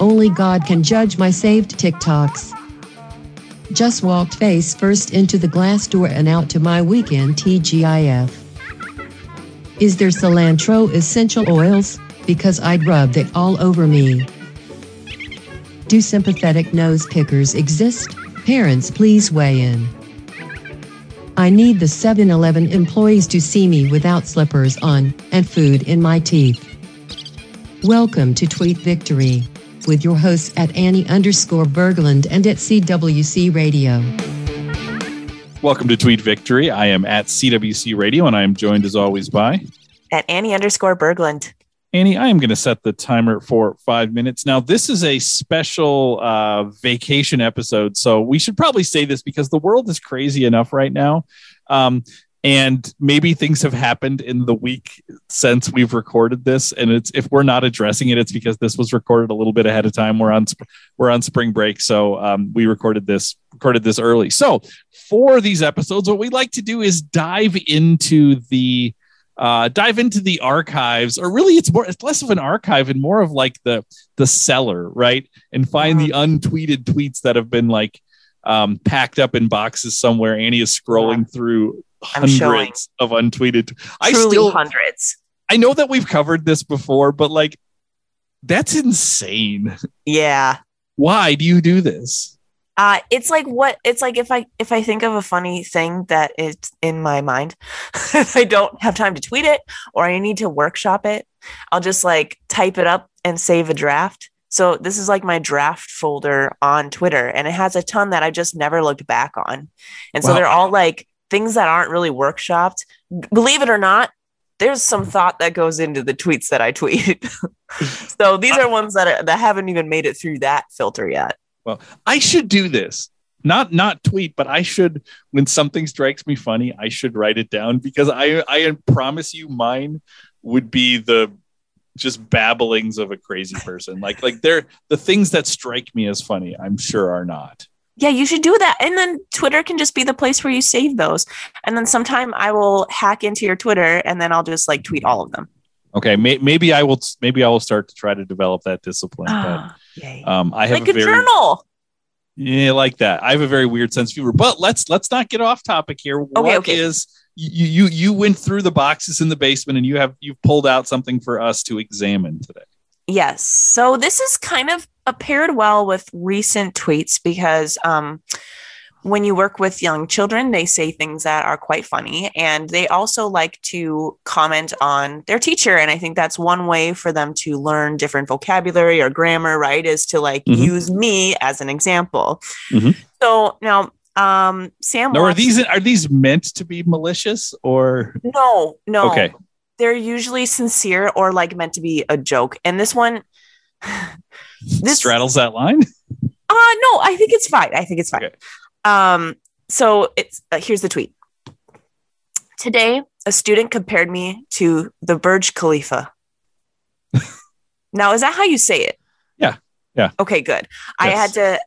Only God can judge my saved TikToks. Just walked face first into the glass door and out to my weekend TGIF. Is there cilantro essential oils? Because I'd rub that all over me. Do sympathetic nose pickers exist? Parents, please weigh in. I need the 7-Eleven employees to see me without slippers on, and food in my teeth. Welcome to Tweet Victory, with your hosts at Annie_Berglund and at CWC Radio. Welcome to Tweet Victory. I am at CWC Radio, and I am joined as always by... at Annie_Berglund. Annie, I am going to set the timer for 5 minutes. Now, this is a special vacation episode, so we should probably say this because the world is crazy enough right now. And maybe things have happened in the week since we've recorded this, and it's if we're not addressing it, it's because this was recorded a little bit ahead of time. We're on spring break, so we recorded this early. So for these episodes, what we like to do is dive into the archives, or really it's less of an archive and more of like the cellar, right? And find the untweeted tweets that have been like packed up in boxes somewhere. Annie is scrolling through hundreds of untweeted. Hundreds. I know that we've covered this before, but like, that's insane. Yeah. Why do you do this? It's like if I think of a funny thing that is in my mind, I don't have time to tweet it or I need to workshop it. I'll just like type it up and save a draft. So this is like my draft folder on Twitter, and it has a ton that I just never looked back on. And so they're all like things that aren't really workshopped. Believe it or not, there's some thought that goes into the tweets that I tweet. So these are ones that haven't even made it through that filter yet. Well, I should do this, not tweet, but I should, when something strikes me funny, I should write it down, because I promise you mine would be the just babblings of a crazy person. Like they're the things that strike me as funny, I'm sure are not. Yeah, you should do that. And then Twitter can just be the place where you save those. And then sometime I will hack into your Twitter and then I'll just like tweet all of them. Okay, maybe I will start to try to develop that discipline. But, I have like a journal. Yeah, like that. I have a very weird sense of humor. But let's not get off topic here. Okay. Is you went through the boxes in the basement and you've pulled out something for us to examine today? Yes. So this is kind of paired well with recent tweets because when you work with young children, they say things that are quite funny, and they also like to comment on their teacher. And I think that's one way for them to learn different vocabulary or grammar, right, is to like use me as an example. Mm-hmm. So now Sam. Now, are these meant to be malicious or? No. Okay. They're usually sincere or like meant to be a joke. And this one. This straddles that line. No, I think it's fine. Okay. So it's here's the tweet. Today, a student compared me to the Burj Khalifa. Now, is that how you say it? Yeah. Okay, good. Yes. I had to,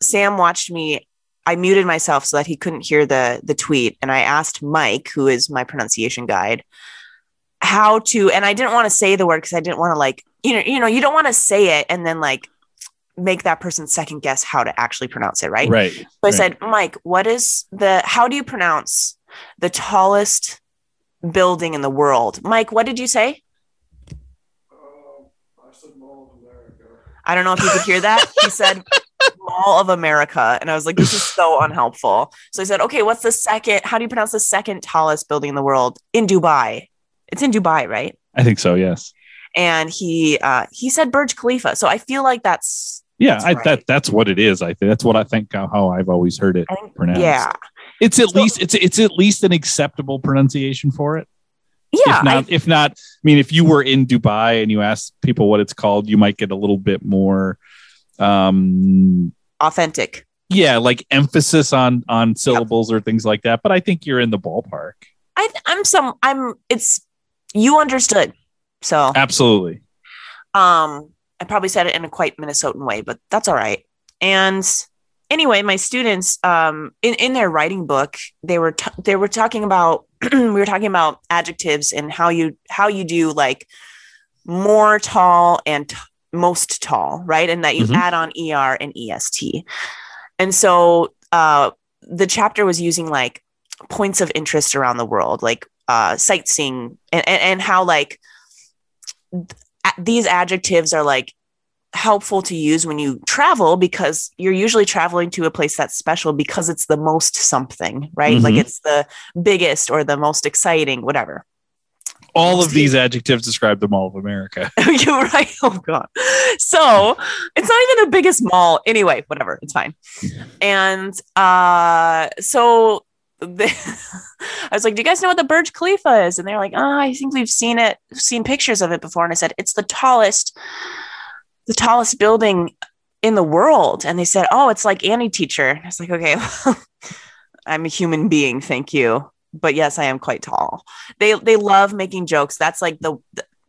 Sam watched me. I muted myself so that he couldn't hear the tweet. And I asked Mike, who is my pronunciation guide, how to, and I didn't want to say the word because I didn't want to like, you know, you don't want to say it and then like make that person second guess how to actually pronounce it, right? Right. So I said, Mike, how do you pronounce the tallest building in the world? Mike, what did you say? I said Mall of America. I don't know if you could hear that. He said Mall of America. And I was like, this is so unhelpful. So I said, okay, how do you pronounce the second tallest building in the world? In Dubai. It's in Dubai, right? I think so, yes. And he said Burj Khalifa. So I feel like that's... Yeah, that's what it is. I think that's what I think how I've always heard it pronounced. Yeah, it's at least an acceptable pronunciation for it. Yeah, if not, I mean, if you were in Dubai and you asked people what it's called, you might get a little bit more authentic. Yeah, like emphasis on syllables or things like that. But I think you're in the ballpark. You understood. So absolutely. I probably said it in a quite Minnesotan way, but that's all right. And anyway, my students in their writing book, they were talking about we were talking about adjectives and how you do like more tall and most tall, right? And that you add on ER and EST. And so the chapter was using like points of interest around the world, like sightseeing and how like these adjectives are like helpful to use when you travel, because you're usually traveling to a place that's special because it's the most something, right? Like it's the biggest or the most exciting, whatever. All of these adjectives describe the Mall of America. You're right. Oh God. So it's not even the biggest mall. Anyway, whatever. It's fine. And so I was like, do you guys know what the Burj Khalifa is? And they're like, oh, I think we've seen pictures of it before. And I said, it's the tallest building in the world. And they said, oh, it's like Annie Teacher. And I was like, okay, well, I'm a human being. Thank you. But yes, I am quite tall. They love making jokes. That's like the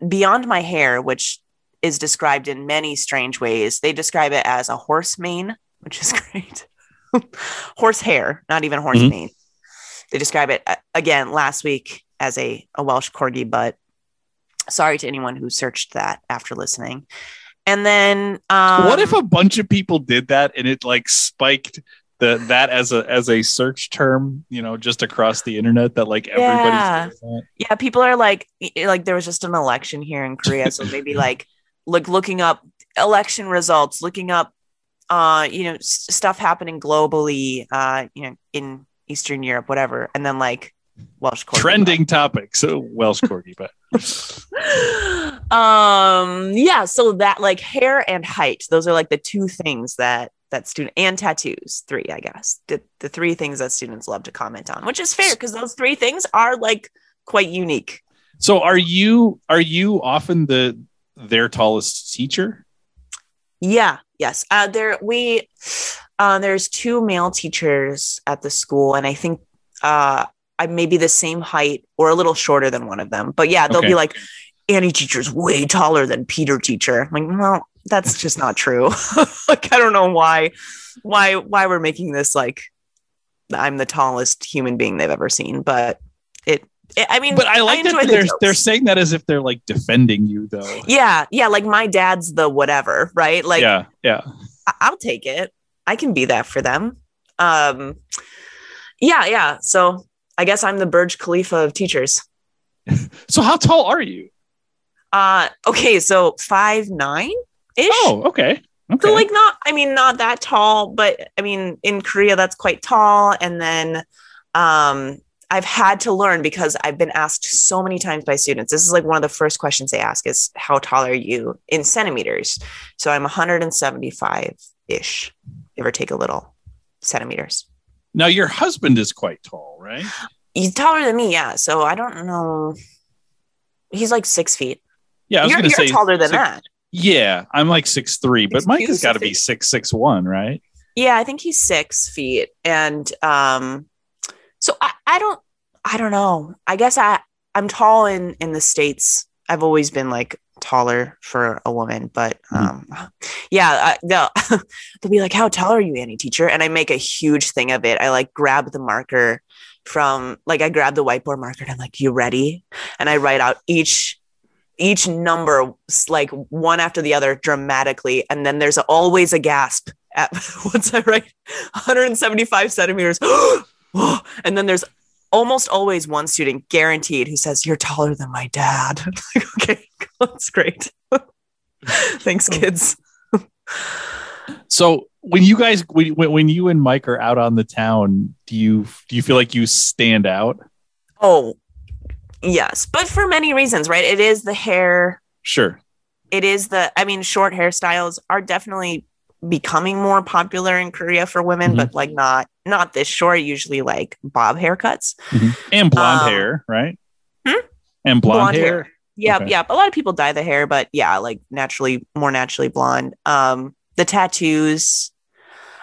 beyond my hair, which is described in many strange ways. They describe it as a horse mane, which is great. Horse hair, not even horse mane. They describe it again last week as a Welsh corgi, but sorry to anyone who searched that after listening. And then what if a bunch of people did that and it like spiked that as a search term, you know, just across the internet, that like everybody's doing that? Yeah, people are like there was just an election here in Korea, so maybe like looking up election results, looking up stuff happening globally, in Eastern Europe, whatever, and then like Welsh corgi trending topics. So Welsh corgi, but so that like hair and height, those are like the two things that student, and tattoos, three, I guess, the three things that students love to comment on, which is fair because those three things are like quite unique. So are you often their tallest teacher? Yeah. Yes. There's two male teachers at the school, and I think I may be the same height or a little shorter than one of them. But yeah, they'll be like, Annie Teacher's way taller than Peter Teacher. I'm like, well, that's just not true. Like, I don't know why we're making this like I'm the tallest human being they've ever seen, but but I like that they're saying that as if they're like defending you though. Yeah, like my dad's the whatever, right? Like, yeah. I'll take it. I can be that for them. Yeah. So I guess I'm the Burj Khalifa of teachers. So how tall are you? So 5'9" ish. Oh, okay. So like not that tall, but I mean, in Korea, that's quite tall. And then, I've had to learn, because I've been asked so many times by students. This is like one of the first questions they ask is, how tall are you in centimeters? So I'm 175 ish, give or take a little centimeters. Now your husband is quite tall, right? He's taller than me. Yeah. So I don't know. He's like 6 feet. Yeah. I was going to say you're taller than that. Yeah. I'm like 6'3", but Mike has got to be 6'1", right? Yeah. I think he's 6 feet. And, so I don't know. I guess I'm tall in the States. I've always been like taller for a woman, but they'll be like, how tall are you, Annie Teacher? And I make a huge thing of it. I like grab the marker I grab the whiteboard marker and I'm like, you ready? And I write out each number, like one after the other dramatically. And then there's always a gasp at once I write 175 centimeters. And then there's almost always one student guaranteed who says, you're taller than my dad. I'm like, okay, that's great. Thanks, kids. So when you and Mike are out on the town, do you feel like you stand out? Oh, yes. But for many reasons, right? It is the hair. Sure. It is short hairstyles are definitely becoming more popular in Korea for women, but like not this short, usually like bob haircuts and blonde hair, right? And blonde hair. Yep. Okay. Yep. A lot of people dye the hair, but yeah, like more naturally blonde. The tattoos,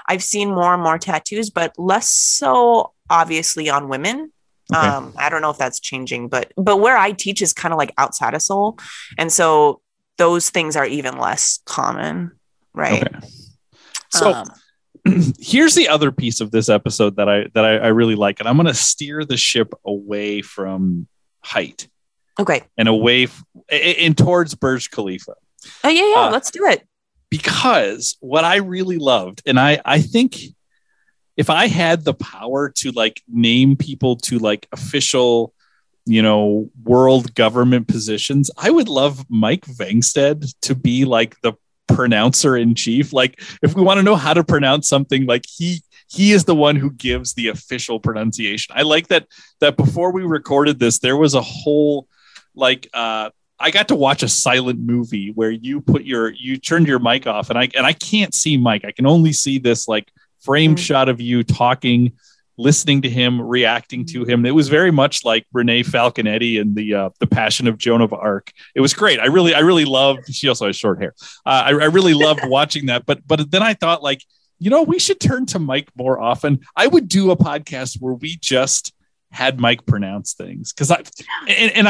I've seen more and more tattoos, but less so obviously on women. Okay. I don't know if that's changing, but where I teach is kind of like outside of Seoul. And so those things are even less common. Right. Okay. So here's the other piece of this episode that I really like, and I'm going to steer the ship away from height. Okay. And away and towards Burj Khalifa. Oh, yeah, yeah. Let's do it. Because what I really loved, and I think if I had the power to like name people to like official, you know, world government positions, I would love Mike Vangstead to be like the pronouncer in chief. Like if we want to know how to pronounce something, like he is the one who gives the official pronunciation. I like that before we recorded this, there was a whole like, I got to watch a silent movie where you turned your mic off and I can't see Mike. I can only see this like framed shot of you talking, listening to him, reacting to him. It was very much like Renee Falconetti and the Passion of Joan of Arc. It was great. I really loved, she also has short hair. I really loved watching that. But then I thought like, you know, we should turn to Mike more often. I would do a podcast where we just had Mike pronounce things. Cause I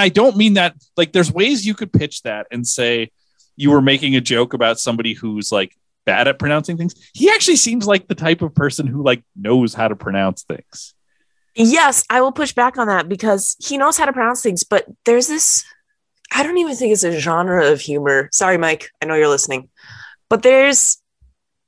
don't mean that like there's ways you could pitch that and say you were making a joke about somebody who's like bad at pronouncing things. He actually seems like the type of person who like knows how to pronounce things. Yes. I will push back on that because he knows how to pronounce things, but there's this, I don't even think it's a genre of humor. Sorry, Mike, I know you're listening, but there's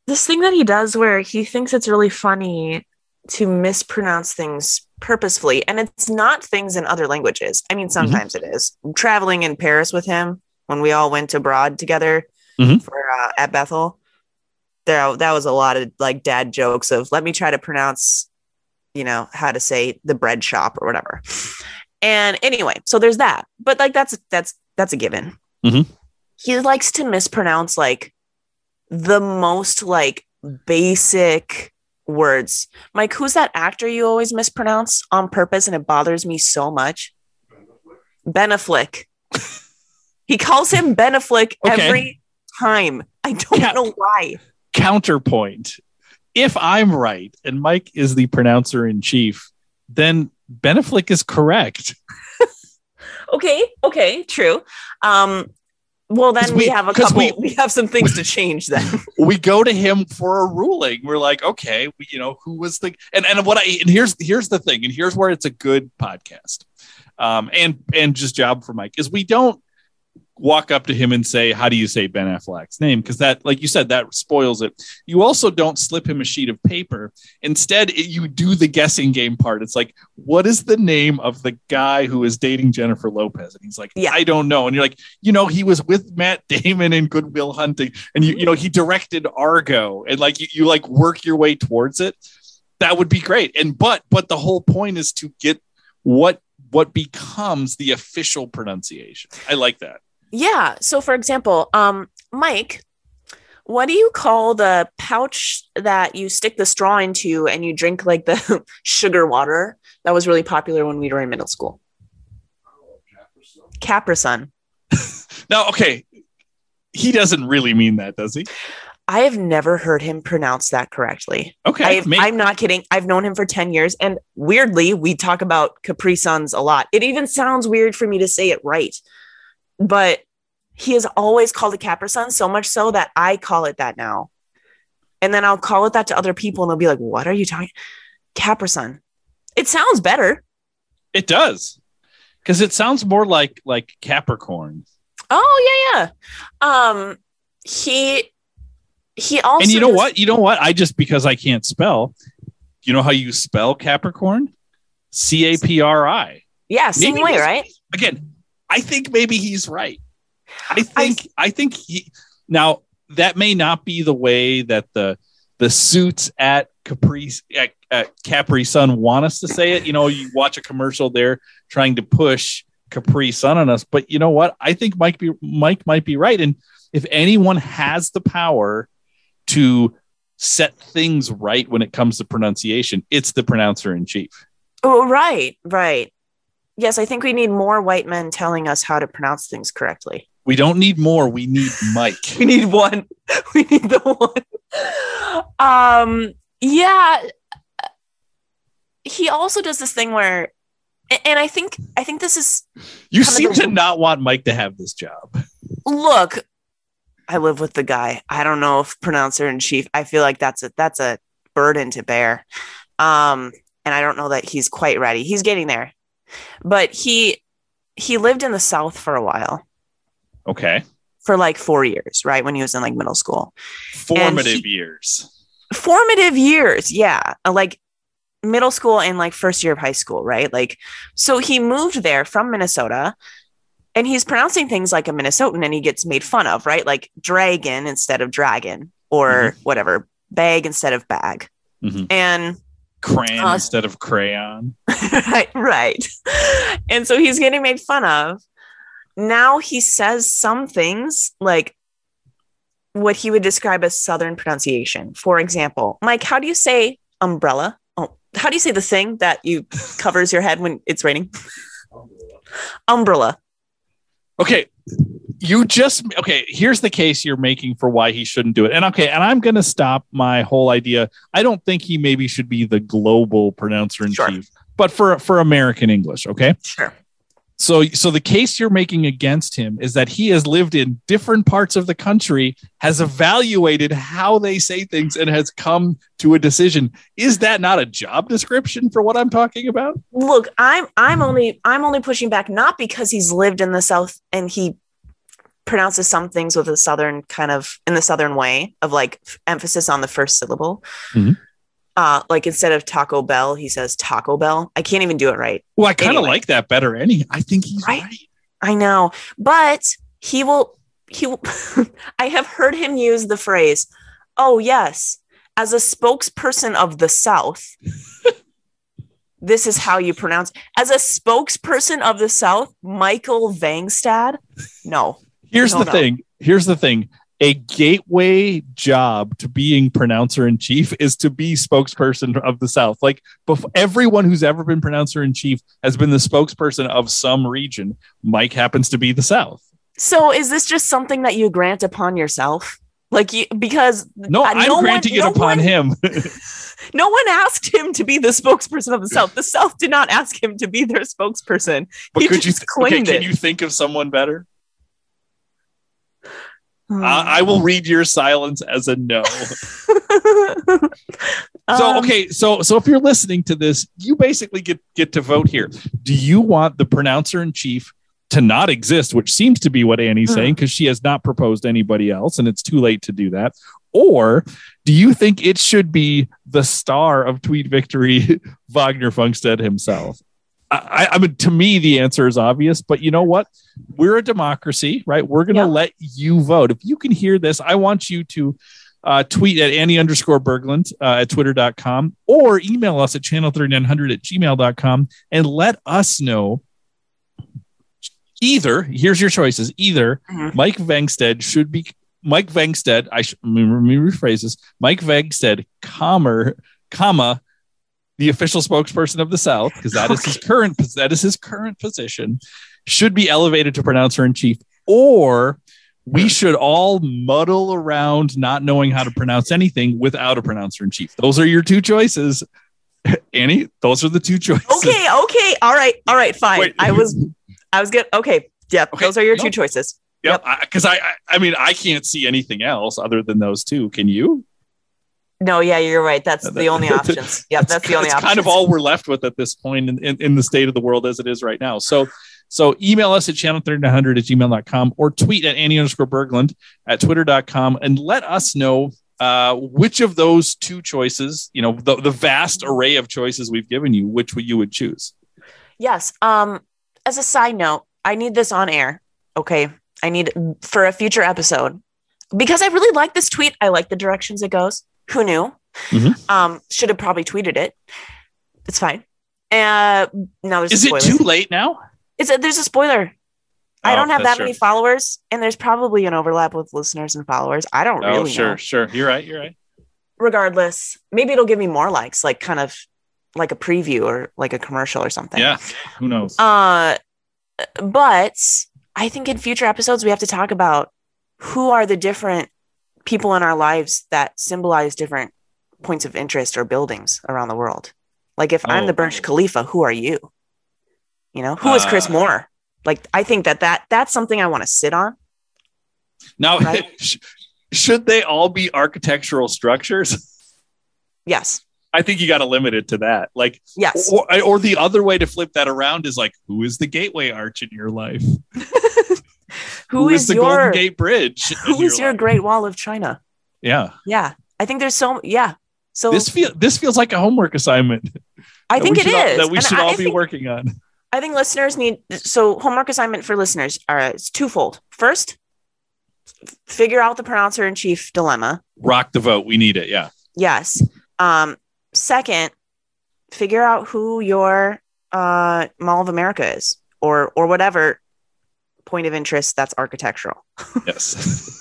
this thing that he does where he thinks it's really funny to mispronounce things purposefully, and it's not things in other languages. I mean, sometimes it is. I'm traveling in Paris with him when we all went abroad together for at Bethel. That was a lot of like dad jokes of let me try to pronounce, you know, how to say the bread shop or whatever. And anyway, so there's that. But like that's a given. Mm-hmm. He likes to mispronounce like the most like basic words. Mike, who's that actor you always mispronounce on purpose and it bothers me so much? Ben Affleck. He calls him Ben Affleck every time. I don't know why. Counterpoint. If I'm right and Mike is the pronouncer in chief, then Ben Affleck is correct. Okay, true. Well, then we have a couple. We have some things to change. Then we go to him for a ruling. We're like, okay, you know, who was the and here's the thing, and here's where it's a good podcast, and just job for Mike is we don't walk up to him and say, how do you say Ben Affleck's name? Because that, like you said, that spoils it. You also don't slip him a sheet of paper. Instead, you do the guessing game part. It's like, what is the name of the guy who is dating Jennifer Lopez? And he's like, I don't know. And you're like, you know, he was with Matt Damon in Good Will Hunting. And, you know, he directed Argo. And like, you like work your way towards it. That would be great. And but the whole point is to get what becomes the official pronunciation. I like that. Yeah. So, for example, Mike, what do you call the pouch that you stick the straw into and you drink like the sugar water that was really popular when we were in middle school? Capri Sun. Now, okay. He doesn't really mean that, does he? I have never heard him pronounce that correctly. Okay. I'm not kidding. I've known him for 10 years. And weirdly, we talk about Capri Suns a lot. It even sounds weird for me to say it right. But he has always called it Capri Sun, so much so that I call it that now. And then I'll call it that to other people and they'll be like, what are you talking? Capri Sun. It sounds better. It does. Because it sounds more like Capricorn. Oh, yeah. He also. And you know what? You know what? Because I can't spell. You know how you spell Capricorn? CAPRI. Yeah. Same way, right? Again, I think maybe he's right. I think he, now that may not be the way that the suits at Capri Sun want us to say it. You know, you watch a commercial there trying to push Capri Sun on us, but you know what? I think Mike might be right. And if anyone has the power to set things right when it comes to pronunciation, it's the pronouncer in chief. Oh, right. Yes, I think we need more white men telling us how to pronounce things correctly. We don't need more. We need Mike. We need one. We need the one. Yeah. He also does this thing where, and I think this is. You seem to not want Mike to have this job. Look, I live with the guy. I don't know if pronouncer in chief. I feel like that's a burden to bear, and I don't know that he's quite ready. He's getting there. But he he lived in the South for a while. Okay. For like 4 years, right? When he was in like middle school. Formative years. Yeah. Like middle school and like first year of high school, right? Like, so he moved there from Minnesota and he's pronouncing things like a Minnesotan and he gets made fun of, right? Like dragon instead of dragon or whatever, bag instead of bag. Mm-hmm. And crayon instead of crayon. Right. And so he's getting made fun of. Now he says some things like what he would describe as Southern pronunciation. For example, Mike, how do you say umbrella? Oh, how do you say the thing that you covers your head when it's raining? Umbrella. Okay. Here's the case you're making for why he shouldn't do it. And I'm going to stop my whole idea. I don't think he maybe should be the global pronouncer in chief, but for American English. Okay. Sure. So the case you're making against him is that he has lived in different parts of the country, has evaluated how they say things, and has come to a decision. Is that not a job description for what I'm talking about? Look, I'm only pushing back not because he's lived in the South and he pronounces some things with a Southern kind of in the Southern way of like emphasis on the first syllable. Mm-hmm. Like instead of Taco Bell, he says Taco Bell. I can't even do it right. Well, I kind of like that better. I think he's right. I know, but he will I have heard him use the phrase, "Oh yes," as a spokesperson of the South. This is how you pronounce as a spokesperson of the South, Michael Vangstead. No. Here's the thing. A gateway job to being pronouncer in chief is to be spokesperson of the South. Like everyone who's ever been pronouncer in chief has been the spokesperson of some region. Mike happens to be the South. So is this just something that you grant upon yourself? Like I'm granting it upon him. No one asked him to be the spokesperson of the South. The South did not ask him to be their spokesperson. But Can you think of someone better? I will read your silence as a no. So if you're listening to this, you basically get to vote here. Do you want the pronouncer in chief to not exist, which seems to be what Annie's saying, because she has not proposed anybody else and it's too late to do that? Or do you think it should be the star of Tweet Victory, Wagner Funkstead himself? I mean, to me, the answer is obvious, but you know what? We're a democracy, right? We're going to let you vote. If you can hear this, I want you to tweet at Annie_Berglund at Twitter.com or email us at channel3900@gmail.com and let us know either, here's your choices, either Mike Vangstead should be Mike Vangstead. Let me rephrase this. Mike Vangstead, comma, the official spokesperson of the South, because that is his current position, should be elevated to pronouncer in chief, or we should all muddle around not knowing how to pronounce anything without a pronouncer in chief. Those are your two choices, Annie. Those are the two choices. Okay. All right. Fine. Wait. I was good. Okay. Yep. Okay. Those are your two choices. Yep. Because I mean, I can't see anything else other than those two. Can you? No, yeah, you're right. That's the only options. Yeah, that's the only option. That's kind of all we're left with at this point in the state of the world as it is right now. So email us at channel3900@gmail.com or tweet at Annie_Berglund at Twitter.com and let us know which of those two choices, you know, the vast array of choices we've given you, which you would choose. Yes. As a side note, I need this on air. Okay. I need it for a future episode because I really like this tweet. I like the directions it goes. Who knew? Mm-hmm. Should have probably tweeted it. It's fine. Now there's. Is it too late now? There's a spoiler. I don't have that many followers, and there's probably an overlap with listeners and followers. I don't really know. Sure. You're right. Regardless, maybe it'll give me more likes, like kind of like a preview or like a commercial or something. Yeah. Who knows? But I think in future episodes we have to talk about who are the different people in our lives that symbolize different points of interest or buildings around the world. Like if I'm the Burj Khalifa, who are you? You know, who is Chris Moore? Like, I think that's something I want to sit on. Now, right? Should they all be architectural structures? Yes. I think you got to limit it to that. Like, yes. Or the other way to flip that around is like, who is the gateway arch in your life? Who is the Golden Gate Bridge? Who is your Great Wall of China? Yeah. Yeah. I think there's so, yeah. So this feels like a homework assignment. I think it is. That we should all be working on. I think listeners need, so homework assignment for listeners is twofold. First, figure out the pronouncer in chief dilemma. Rock the vote. We need it. Yeah. Yes. Second, figure out who your Mall of America is or whatever point of interest that's architectural. Yes.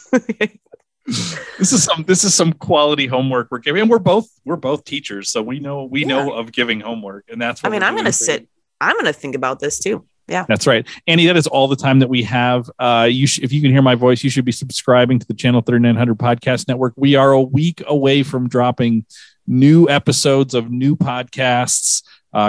This is some quality homework we're giving. And we're both teachers, so we know of giving homework. And that's what I mean, I'm going to think about this too. Yeah, that's right. Andy, that is all the time that we have. If you can hear my voice, you should be subscribing to the Channel 3900 Podcast Network. We are a week away from dropping new episodes of new podcasts.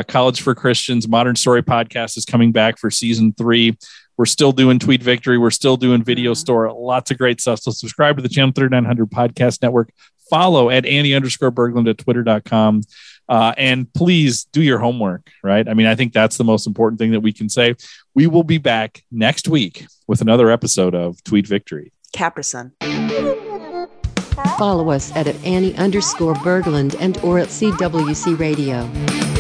College for Christians, Modern Story Podcast is coming back for season 3. We're still doing Tweet Victory. We're still doing Video Store. Lots of great stuff. So subscribe to the Channel 3900 Podcast Network. Follow at Andy_Berglund at Twitter.com. And please do your homework, right? I mean, I think that's the most important thing that we can say. We will be back next week with another episode of Tweet Victory. Capri Sun. Follow us at Andy_Berglund and or at CWC Radio.